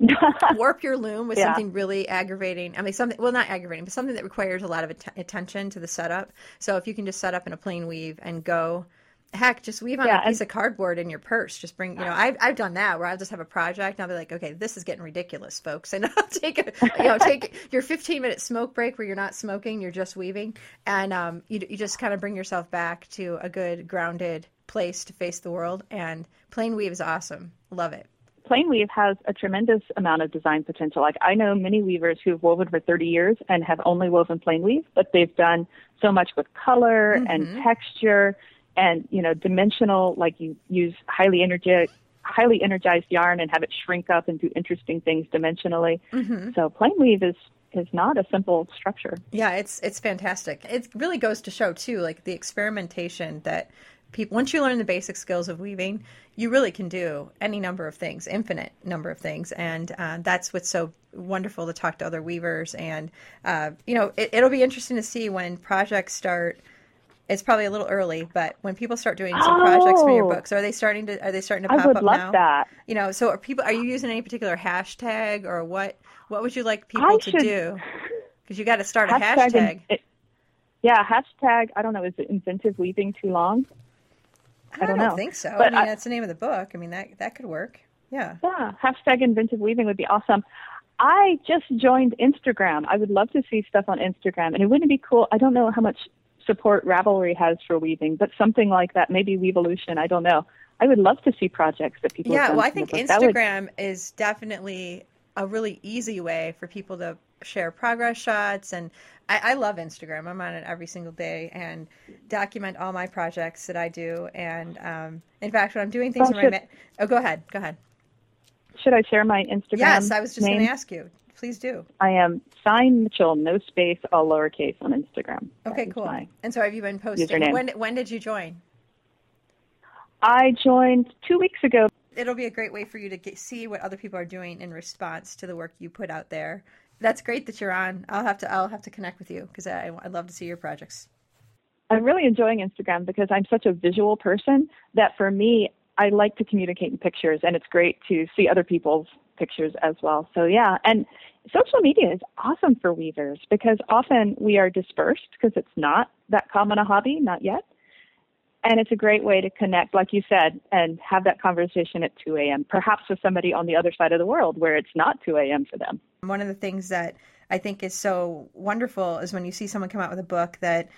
warp your loom with yeah. something really aggravating. I mean, something, well, not aggravating, but something that requires a lot of att- attention to the setup. So if you can just set up in a plain weave and go, heck, just weave on yeah, a piece and- of cardboard in your purse. Just bring, you know, I've, I've done that where I'll just have a project and I'll be like, okay, this is getting ridiculous, folks. And I'll take a, you know, take your fifteen minute smoke break where you're not smoking, you're just weaving. And um, you, you just kind of bring yourself back to a good grounded place to face the world. And plain weave is awesome. Love it. Plain weave has a tremendous amount of design potential. Like I know many weavers who've woven for thirty years and have only woven plain weave, but they've done so much with color mm-hmm. and texture and, you know, dimensional, like you use highly energetic, highly energized yarn and have it shrink up and do interesting things dimensionally. Mm-hmm. So plain weave is, is not a simple structure. Yeah, it's it's fantastic. It really goes to show, too, like the experimentation that people, once you learn the basic skills of weaving, you really can do any number of things, infinite number of things. And uh, that's what's so wonderful to talk to other weavers. And, uh, you know, it, it'll be interesting to see when projects start. It's probably a little early, but when people start doing some oh, projects from your books, are they starting to are they starting to pop up now? I would love now? that. You know, so are people? Are you using any particular hashtag or what? What would you like people I to should, do? Because you got to start hashtag a hashtag. In, it, yeah, hashtag. I don't know. Is it inventive weaving too long? I don't, I don't know. think so. But I mean, I, that's the name of the book. I mean, that that could work. Yeah. Yeah. Hashtag inventive weaving would be awesome. I just joined Instagram. I would love to see stuff on Instagram, and it wouldn't be cool. I don't know how much support Ravelry has for weaving, but something like that, maybe Weavolution, I don't know. I would love to see projects that people yeah, have done. Well, I think Instagram would... is definitely a really easy way for people to share progress shots, and I, I love Instagram. I'm on it every single day and document all my projects that I do, and um, in fact, when I'm doing things... Oh, in my should... ma- oh, go ahead, go ahead. should I share my Instagram? Yes, I was just going to ask you. Please do. I am Syne Mitchell, no space, all lowercase on Instagram. Okay, cool. And so have you been posting? Username. When when did you join? I joined two weeks ago. It'll be a great way for you to get, see what other people are doing in response to the work you put out there. That's great that you're on. I'll have to I'll have to connect with you because I I'd love to see your projects. I'm really enjoying Instagram because I'm such a visual person that for me, I like to communicate in pictures, and it's great to see other people's pictures as well. So yeah, and social media is awesome for weavers because often we are dispersed because it's not that common a hobby, not yet. And it's a great way to connect, like you said, and have that conversation at two a.m., perhaps with somebody on the other side of the world where it's not two a.m. for them. One of the things that I think is so wonderful is when you see someone come out with a book that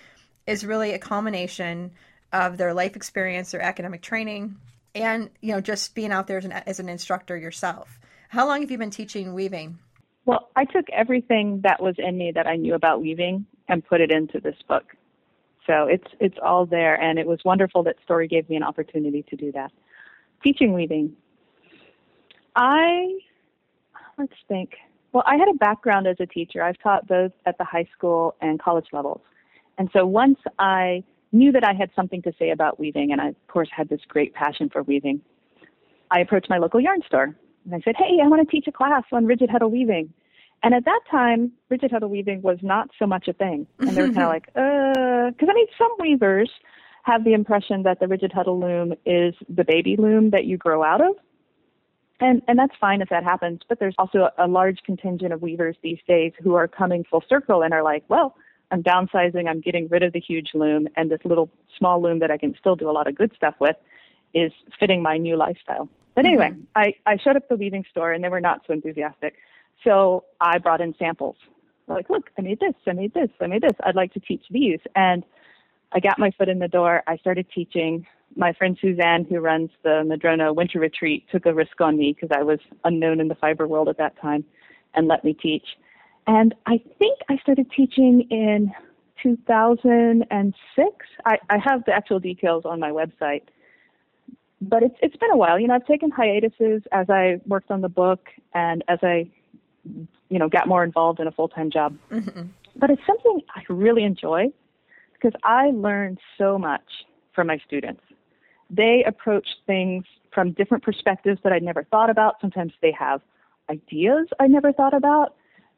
is really a culmination of their life experience, their academic training, and, you know, just being out there as an, as an instructor yourself. How long have you been teaching weaving? Well, I took everything that was in me that I knew about weaving and put it into this book. So it's it's all there, and it was wonderful that Story gave me an opportunity to do that. Teaching weaving. I, let's think. Well, I had a background as a teacher. I've taught both at the high school and college levels. And so once I knew that I had something to say about weaving, and I, of course, had this great passion for weaving, I approached my local yarn store, and I said, hey, I want to teach a class on rigid heddle weaving. And at that time, rigid heddle weaving was not so much a thing. And they were kind of like, uh, because I mean, some weavers have the impression that the rigid heddle loom is the baby loom that you grow out of. And and that's fine if that happens. But there's also a large contingent of weavers these days who are coming full circle and are like, well, I'm downsizing, I'm getting rid of the huge loom, and this little small loom that I can still do a lot of good stuff with is fitting my new lifestyle. But anyway, mm-hmm. I, I showed up at the weaving store, and they were not so enthusiastic. So I brought in samples. Like, look, I made this, I made this, I made this. I'd like to teach these. And I got my foot in the door. I started teaching. My friend Suzanne, who runs the Madrona Winter Retreat, took a risk on me because I was unknown in the fiber world at that time and let me teach. And I think I started teaching in two thousand six. I, I have the actual details on my website. But it's it's been a while. You know, I've taken hiatuses as I worked on the book and as I, you know, got more involved in a full-time job. Mm-hmm. But it's something I really enjoy because I learned so much from my students. They approach things from different perspectives that I'd never thought about. Sometimes they have ideas I never thought about.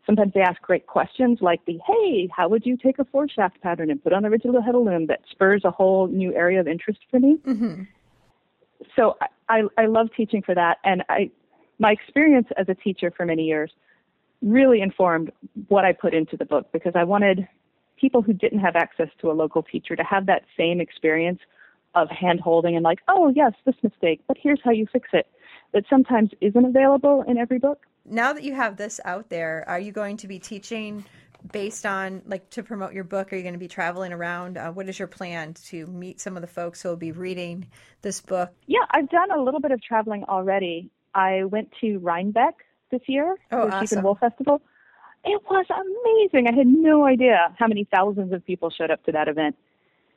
Sometimes they ask great questions like the, hey, how would you take a four-shaft pattern and put on a rigid heddle loom that spurs a whole new area of interest for me? Mm-hmm. So I, I love teaching for that, and I my experience as a teacher for many years really informed what I put into the book because I wanted people who didn't have access to a local teacher to have that same experience of hand-holding and like, oh, yes, this mistake, but here's how you fix it, that sometimes isn't available in every book. Now that you have this out there, are you going to be teaching based on, like, to promote your book? Are you going to be traveling around? Uh, what is your plan to meet some of the folks who will be reading this book? Yeah, I've done a little bit of traveling already. I went to Rhinebeck this year, oh, the awesome. Sheep and Wool Festival. It was amazing. I had no idea how many thousands of people showed up to that event.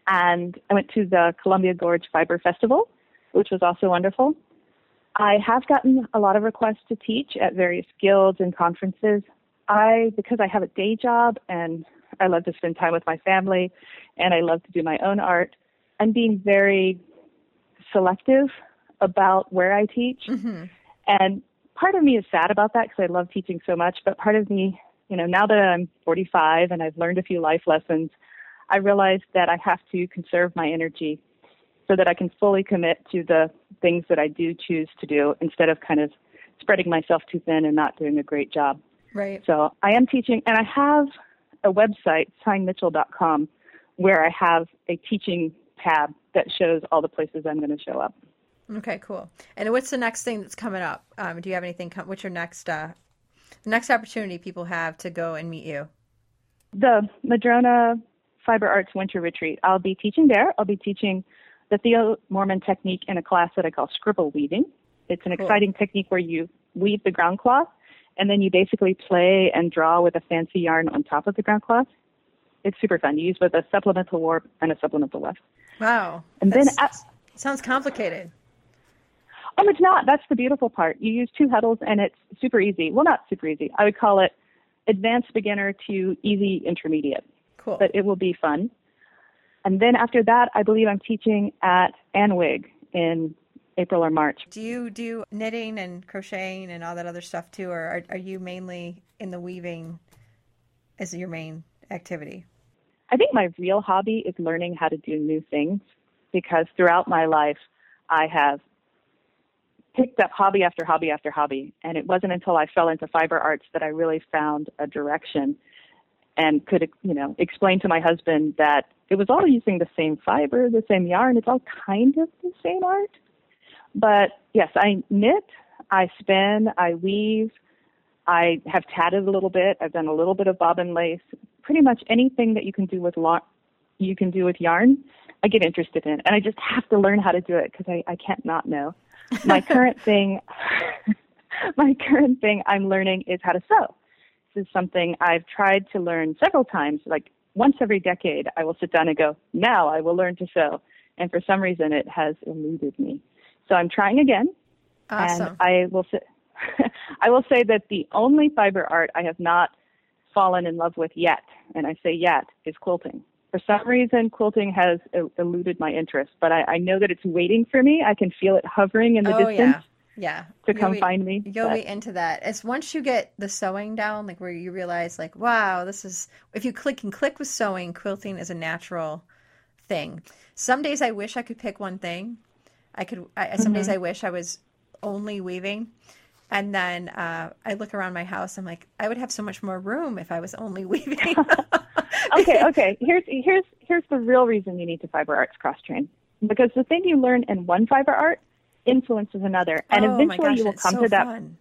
And I went to the Columbia Gorge Fiber Festival, which was also wonderful. I have gotten a lot of requests to teach at various guilds and conferences. I, because I have a day job and I love to spend time with my family and I love to do my own art, I'm being very selective about where I teach. Mm-hmm. And part of me is sad about that because I love teaching so much, but part of me, you know, now that I'm forty-five and I've learned a few life lessons, I realize that I have to conserve my energy so that I can fully commit to the things that I do choose to do instead of kind of spreading myself too thin and not doing a great job. Right. So I am teaching, and I have a website, syne mitchell dot com, where I have a teaching tab that shows all the places I'm going to show up. Okay, cool. And what's the next thing that's coming up? Um, do you have anything? Com- what's your next uh, the next opportunity people have to go and meet you? The Madrona Fiber Arts Winter Retreat. I'll be teaching there. I'll be teaching the Theo Moorman technique in a class that I call scribble weaving. It's an cool. exciting technique where you weave the ground cloth, and then you basically play and draw with a fancy yarn on top of the ground cloth. It's super fun. You use both a supplemental warp and a supplemental weft. Wow. And then at, sounds complicated. Oh, it's not. That's the beautiful part. You use two heddles and it's super easy. Well, not super easy. I would call it advanced beginner to easy intermediate. Cool. But it will be fun. And then after that, I believe I'm teaching at Anwig in April or March. Do you do knitting and crocheting and all that other stuff too, or are, are you mainly in the weaving as your main activity? I think my real hobby is learning how to do new things, because throughout my life, I have picked up hobby after hobby after hobby. And it wasn't until I fell into fiber arts that I really found a direction and could, you know, explain to my husband that it was all using the same fiber, the same yarn. It's all kind of the same art. But yes, I knit, I spin, I weave, I have tatted a little bit. I've done a little bit of bobbin lace. Pretty much anything that you can do with lo- you can do with yarn, I get interested in, and I just have to learn how to do it because I, I can't not know. My current thing, my current thing I'm learning is how to sew. This is something I've tried to learn several times. Like once every decade, I will sit down and go, now I will learn to sew. And for some reason, it has eluded me. So I'm trying again. Awesome. And I will say, I will say that the only fiber art I have not fallen in love with yet, and I say yet, is quilting. For some reason, quilting has eluded my interest, but I, I know that it's waiting for me. I can feel it hovering in the oh, distance yeah. Yeah. to you'll come be, find me. You'll but... be into that. It's once you get the sewing down, like where you realize, like, wow, this is, if you click and click with sewing, quilting is a natural thing. Some days I wish I could pick one thing. I could, I, some mm-hmm. days I wish I was only weaving. And then uh, I look around my house. I'm like, I would have so much more room if I was only weaving. okay, okay. Here's here's here's the real reason you need to fiber arts cross train, because the thing you learn in one fiber art influences another, and oh, eventually gosh, you will come so to that. Fun.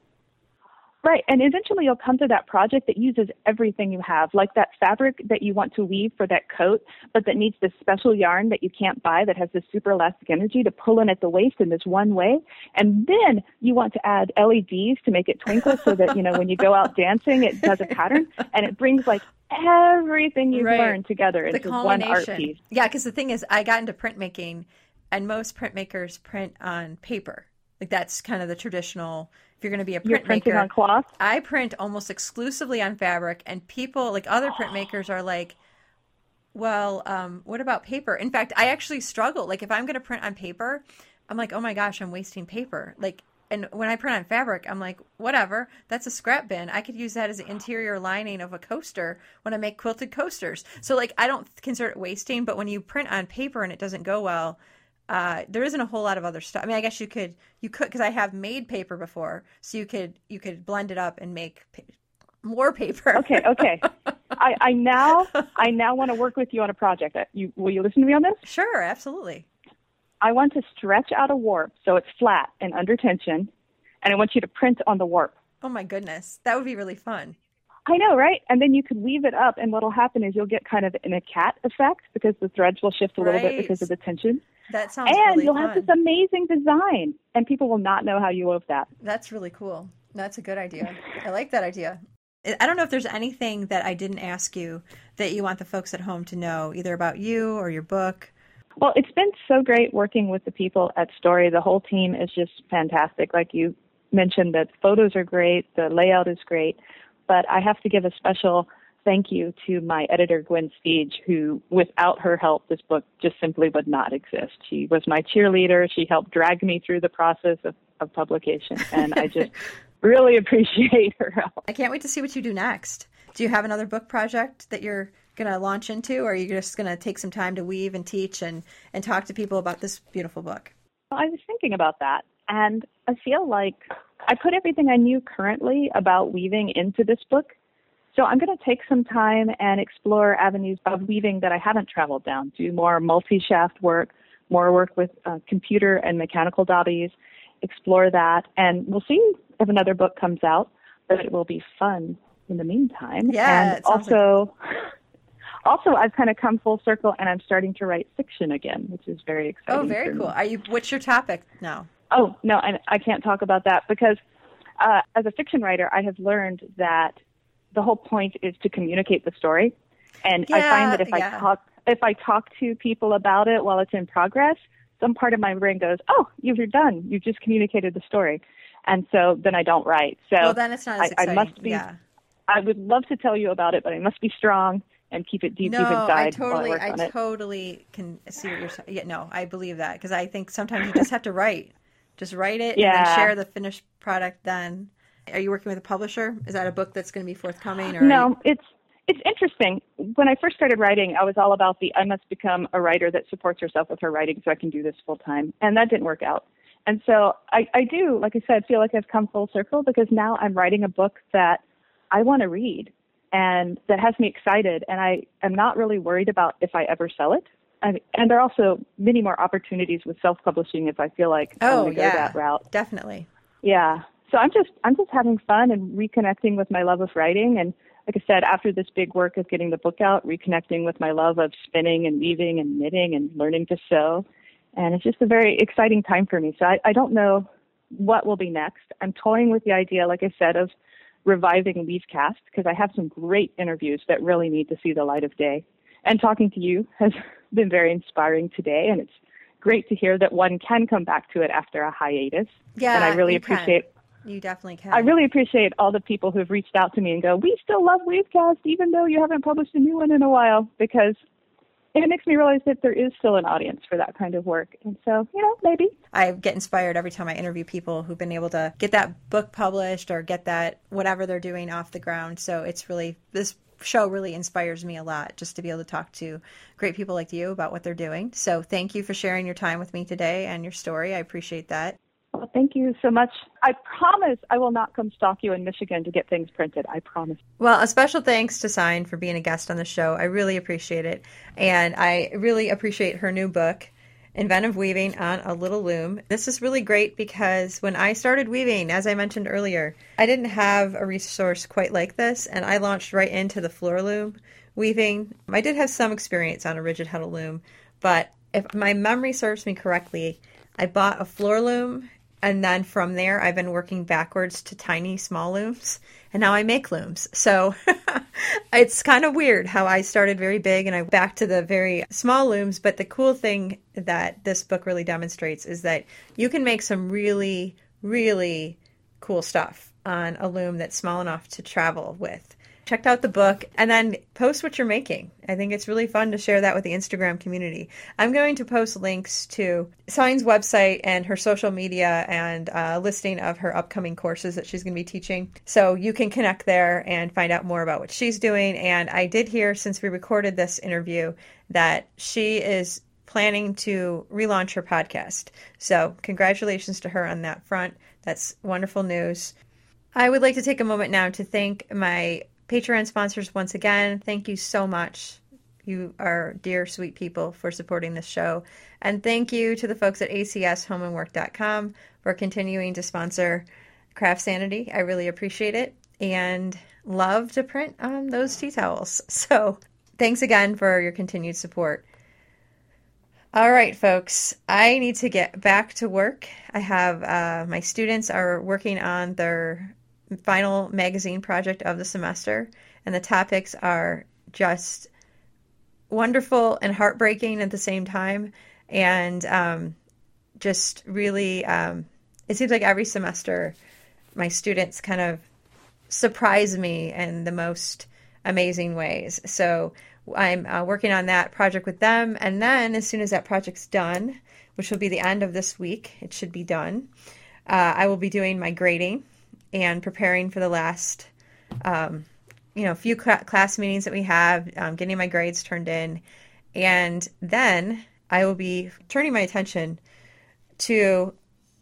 Right, and eventually you'll come to that project that uses everything you have, like that fabric that you want to weave for that coat, but that needs this special yarn that you can't buy that has this super elastic energy to pull in at the waist in this one way. And then you want to add L E Ds to make it twinkle so that, you know, when you go out dancing, it does a pattern, and it brings like everything you've right. learned together into one art piece. Yeah, because the thing is, I got into printmaking, and most printmakers print on paper. Like that's kind of the traditional. If you're going to be a printmaker, on cloth. I print almost exclusively on fabric, and people like other printmakers are like, well, um, what about paper? In fact, I actually struggle. Like if I'm going to print on paper, I'm like, oh my gosh, I'm wasting paper. Like, and when I print on fabric, I'm like, whatever, that's a scrap bin. I could use that as the interior lining of a coaster when I make quilted coasters. So like, I don't consider it wasting, but when you print on paper and it doesn't go well, Uh, there isn't a whole lot of other stuff. I mean, I guess you could, you could, because I have made paper before, so you could, you could blend it up and make pa- more paper. Okay, okay. I, I now, I now want to work with you on a project. You will you listen to me on this? Sure, absolutely. I want to stretch out a warp so it's flat and under tension, and I want you to print on the warp. Oh my goodness, that would be really fun. I know, right? And then you could weave it up, and what'll happen is you'll get kind of in a cat effect because the threads will shift a right. little bit because of the tension. That sounds and really you'll fun. Have this amazing design, and people will not know how you wove that. That's really cool. That's a good idea. I like that idea. I don't know if there's anything that I didn't ask you that you want the folks at home to know, either about you or your book. Well, it's been so great working with the people at Story. The whole team is just fantastic. Like you mentioned, the photos are great. The layout is great. But I have to give a special thank you to my editor, Gwen Steege, who, without her help, this book just simply would not exist. She was my cheerleader. She helped drag me through the process of, of publication, and I just really appreciate her help. I can't wait to see what you do next. Do you have another book project that you're going to launch into, or are you just going to take some time to weave and teach and, and talk to people about this beautiful book? Well, I was thinking about that, and I feel like I put everything I knew currently about weaving into this book. So I'm going to take some time and explore avenues of weaving that I haven't traveled down, do more multi-shaft work, more work with uh, computer and mechanical dobbies, explore that, and we'll see if another book comes out, but it will be fun in the meantime. Yeah, and also, like... also I've kind of come full circle, and I'm starting to write fiction again, which is very exciting. Oh, very cool. Are you? What's your topic now? Oh, no, I, I can't talk about that because uh, as a fiction writer, I have learned that the whole point is to communicate the story. And yeah, I find that if yeah. I talk if I talk to people about it while it's in progress, some part of my brain goes, oh, you're done. You've just communicated the story. And so then I don't write. So well, then it's not as I, I must be, yeah. I would love to tell you about it, but I must be strong and keep it deep, no, deep inside. I totally, while I, work on I it. totally can see what you're saying. Yeah, no, I believe that. Cause I think sometimes you just have to write, just write it yeah. and then share the finished product. Then are you working with a publisher? Is that a book that's going to be forthcoming? Or no, you... it's, It's interesting. When I first started writing, I was all about the I must become a writer that supports herself with her writing so I can do this full time. And that didn't work out. And so I, I do, like I said, feel like I've come full circle because now I'm writing a book that I want to read and that has me excited. And I am not really worried about if I ever sell it. I mean, and there are also many more opportunities with self-publishing if I feel like oh, I'm going to yeah, go that route. Definitely. Yeah. So I'm just I'm just having fun and reconnecting with my love of writing and like I said, after this big work of getting the book out, reconnecting with my love of spinning and weaving and knitting and learning to sew. And it's just a very exciting time for me. So I, I don't know what will be next. I'm toying with the idea, like I said, of reviving Weavecast because I have some great interviews that really need to see the light of day. And talking to you has been very inspiring today. And it's great to hear that one can come back to it after a hiatus. Yeah, and I really appreciate it. You definitely can. I really appreciate all the people who've reached out to me and go, we still love Weavecast, even though you haven't published a new one in a while, because it makes me realize that there is still an audience for that kind of work. And so, you know, maybe. I get inspired every time I interview people who've been able to get that book published or get that whatever they're doing off the ground. So it's really, this show really inspires me a lot just to be able to talk to great people like you about what they're doing. So thank you for sharing your time with me today and your story. I appreciate that. Well, thank you so much. I promise I will not come stalk you in Michigan to get things printed. I promise. Well, a special thanks to Syne for being a guest on the show. I really appreciate it. And I really appreciate her new book, Inventive Weaving on a Little Loom. This is really great because when I started weaving, as I mentioned earlier, I didn't have a resource quite like this. And I launched right into the floor loom weaving. I did have some experience on a rigid heddle loom, but if my memory serves me correctly, I bought a floor loom. And then from there, I've been working backwards to tiny, small looms. And now I make looms. So it's kind of weird how I started very big and I back to the very small looms. But the cool thing that this book really demonstrates is that you can make some really, really cool stuff on a loom that's small enough to travel with. Check out the book and then post what you're making. I think it's really fun to share that with the Instagram community. I'm going to post links to Syne's website and her social media and a listing of her upcoming courses that she's going to be teaching. So you can connect there and find out more about what she's doing. And I did hear since we recorded this interview that she is planning to relaunch her podcast. So congratulations to her on that front. That's wonderful news. I would like to take a moment now to thank my Patreon sponsors once again. Thank you so much. You are dear, sweet people for supporting this show. And thank you to the folks at A C S home and work dot com for continuing to sponsor Craft Sanity. I really appreciate it and love to print on those tea towels. So thanks again for your continued support. All right, folks, I need to get back to work. I have uh, my students are working on their final magazine project of the semester, and the topics are just wonderful and heartbreaking at the same time, and um, just really um, it seems like every semester my students kind of surprise me in the most amazing ways. So I'm uh, working on that project with them, and then as soon as that project's done, which will be the end of this week, it should be done, uh, I will be doing my grading and preparing for the last, um, you know, few cl- class meetings that we have, um, getting my grades turned in. And then I will be turning my attention to,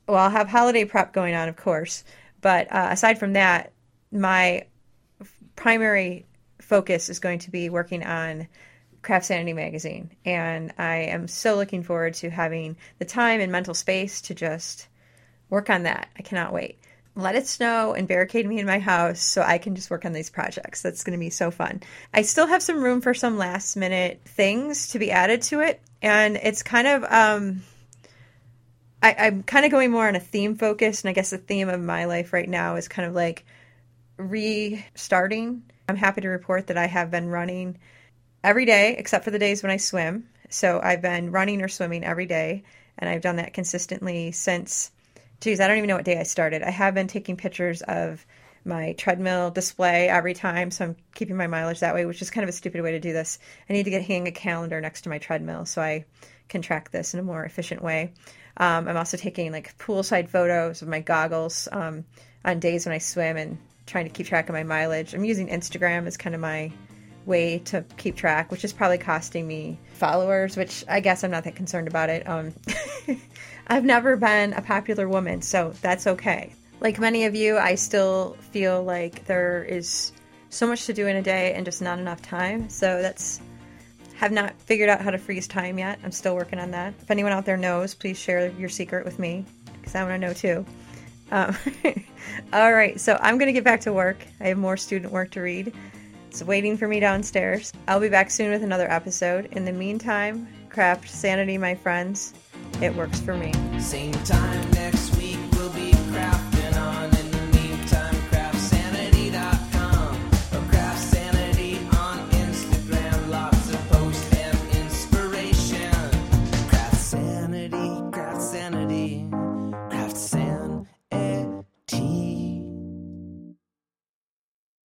well, I'll have holiday prep going on, of course. But uh, aside from that, my f- primary focus is going to be working on Craft Sanity magazine. And I am so looking forward to having the time and mental space to just work on that. I cannot wait. Let it snow and barricade me in my house so I can just work on these projects. That's going to be so fun. I still have some room for some last minute things to be added to it. And it's kind of, um, I, I'm kind of going more on a theme focus. And I guess the theme of my life right now is kind of like restarting. I'm happy to report that I have been running every day except for the days when I swim. So I've been running or swimming every day. And I've done that consistently since, geez, I don't even know what day I started. I have been taking pictures of my treadmill display every time, so I'm keeping my mileage that way, which is kind of a stupid way to do this. I need to get hang a calendar next to my treadmill so I can track this in a more efficient way. Um, I'm also taking like poolside photos of my goggles um, on days when I swim and trying to keep track of my mileage. I'm using Instagram as kind of my way to keep track, which is probably costing me followers, which I guess I'm not that concerned about it. Um, I've never been a popular woman, so that's okay. Like many of you, I still feel like there is so much to do in a day and just not enough time. So that's, have not figured out how to freeze time yet. I'm still working on that. If anyone out there knows, please share your secret with me because I want to know too. Um, all right, so I'm going to get back to work. I have more student work to read. It's waiting for me downstairs. I'll be back soon with another episode. In the meantime, craft sanity, my friends. It works for me. Same time next week, we'll be craft.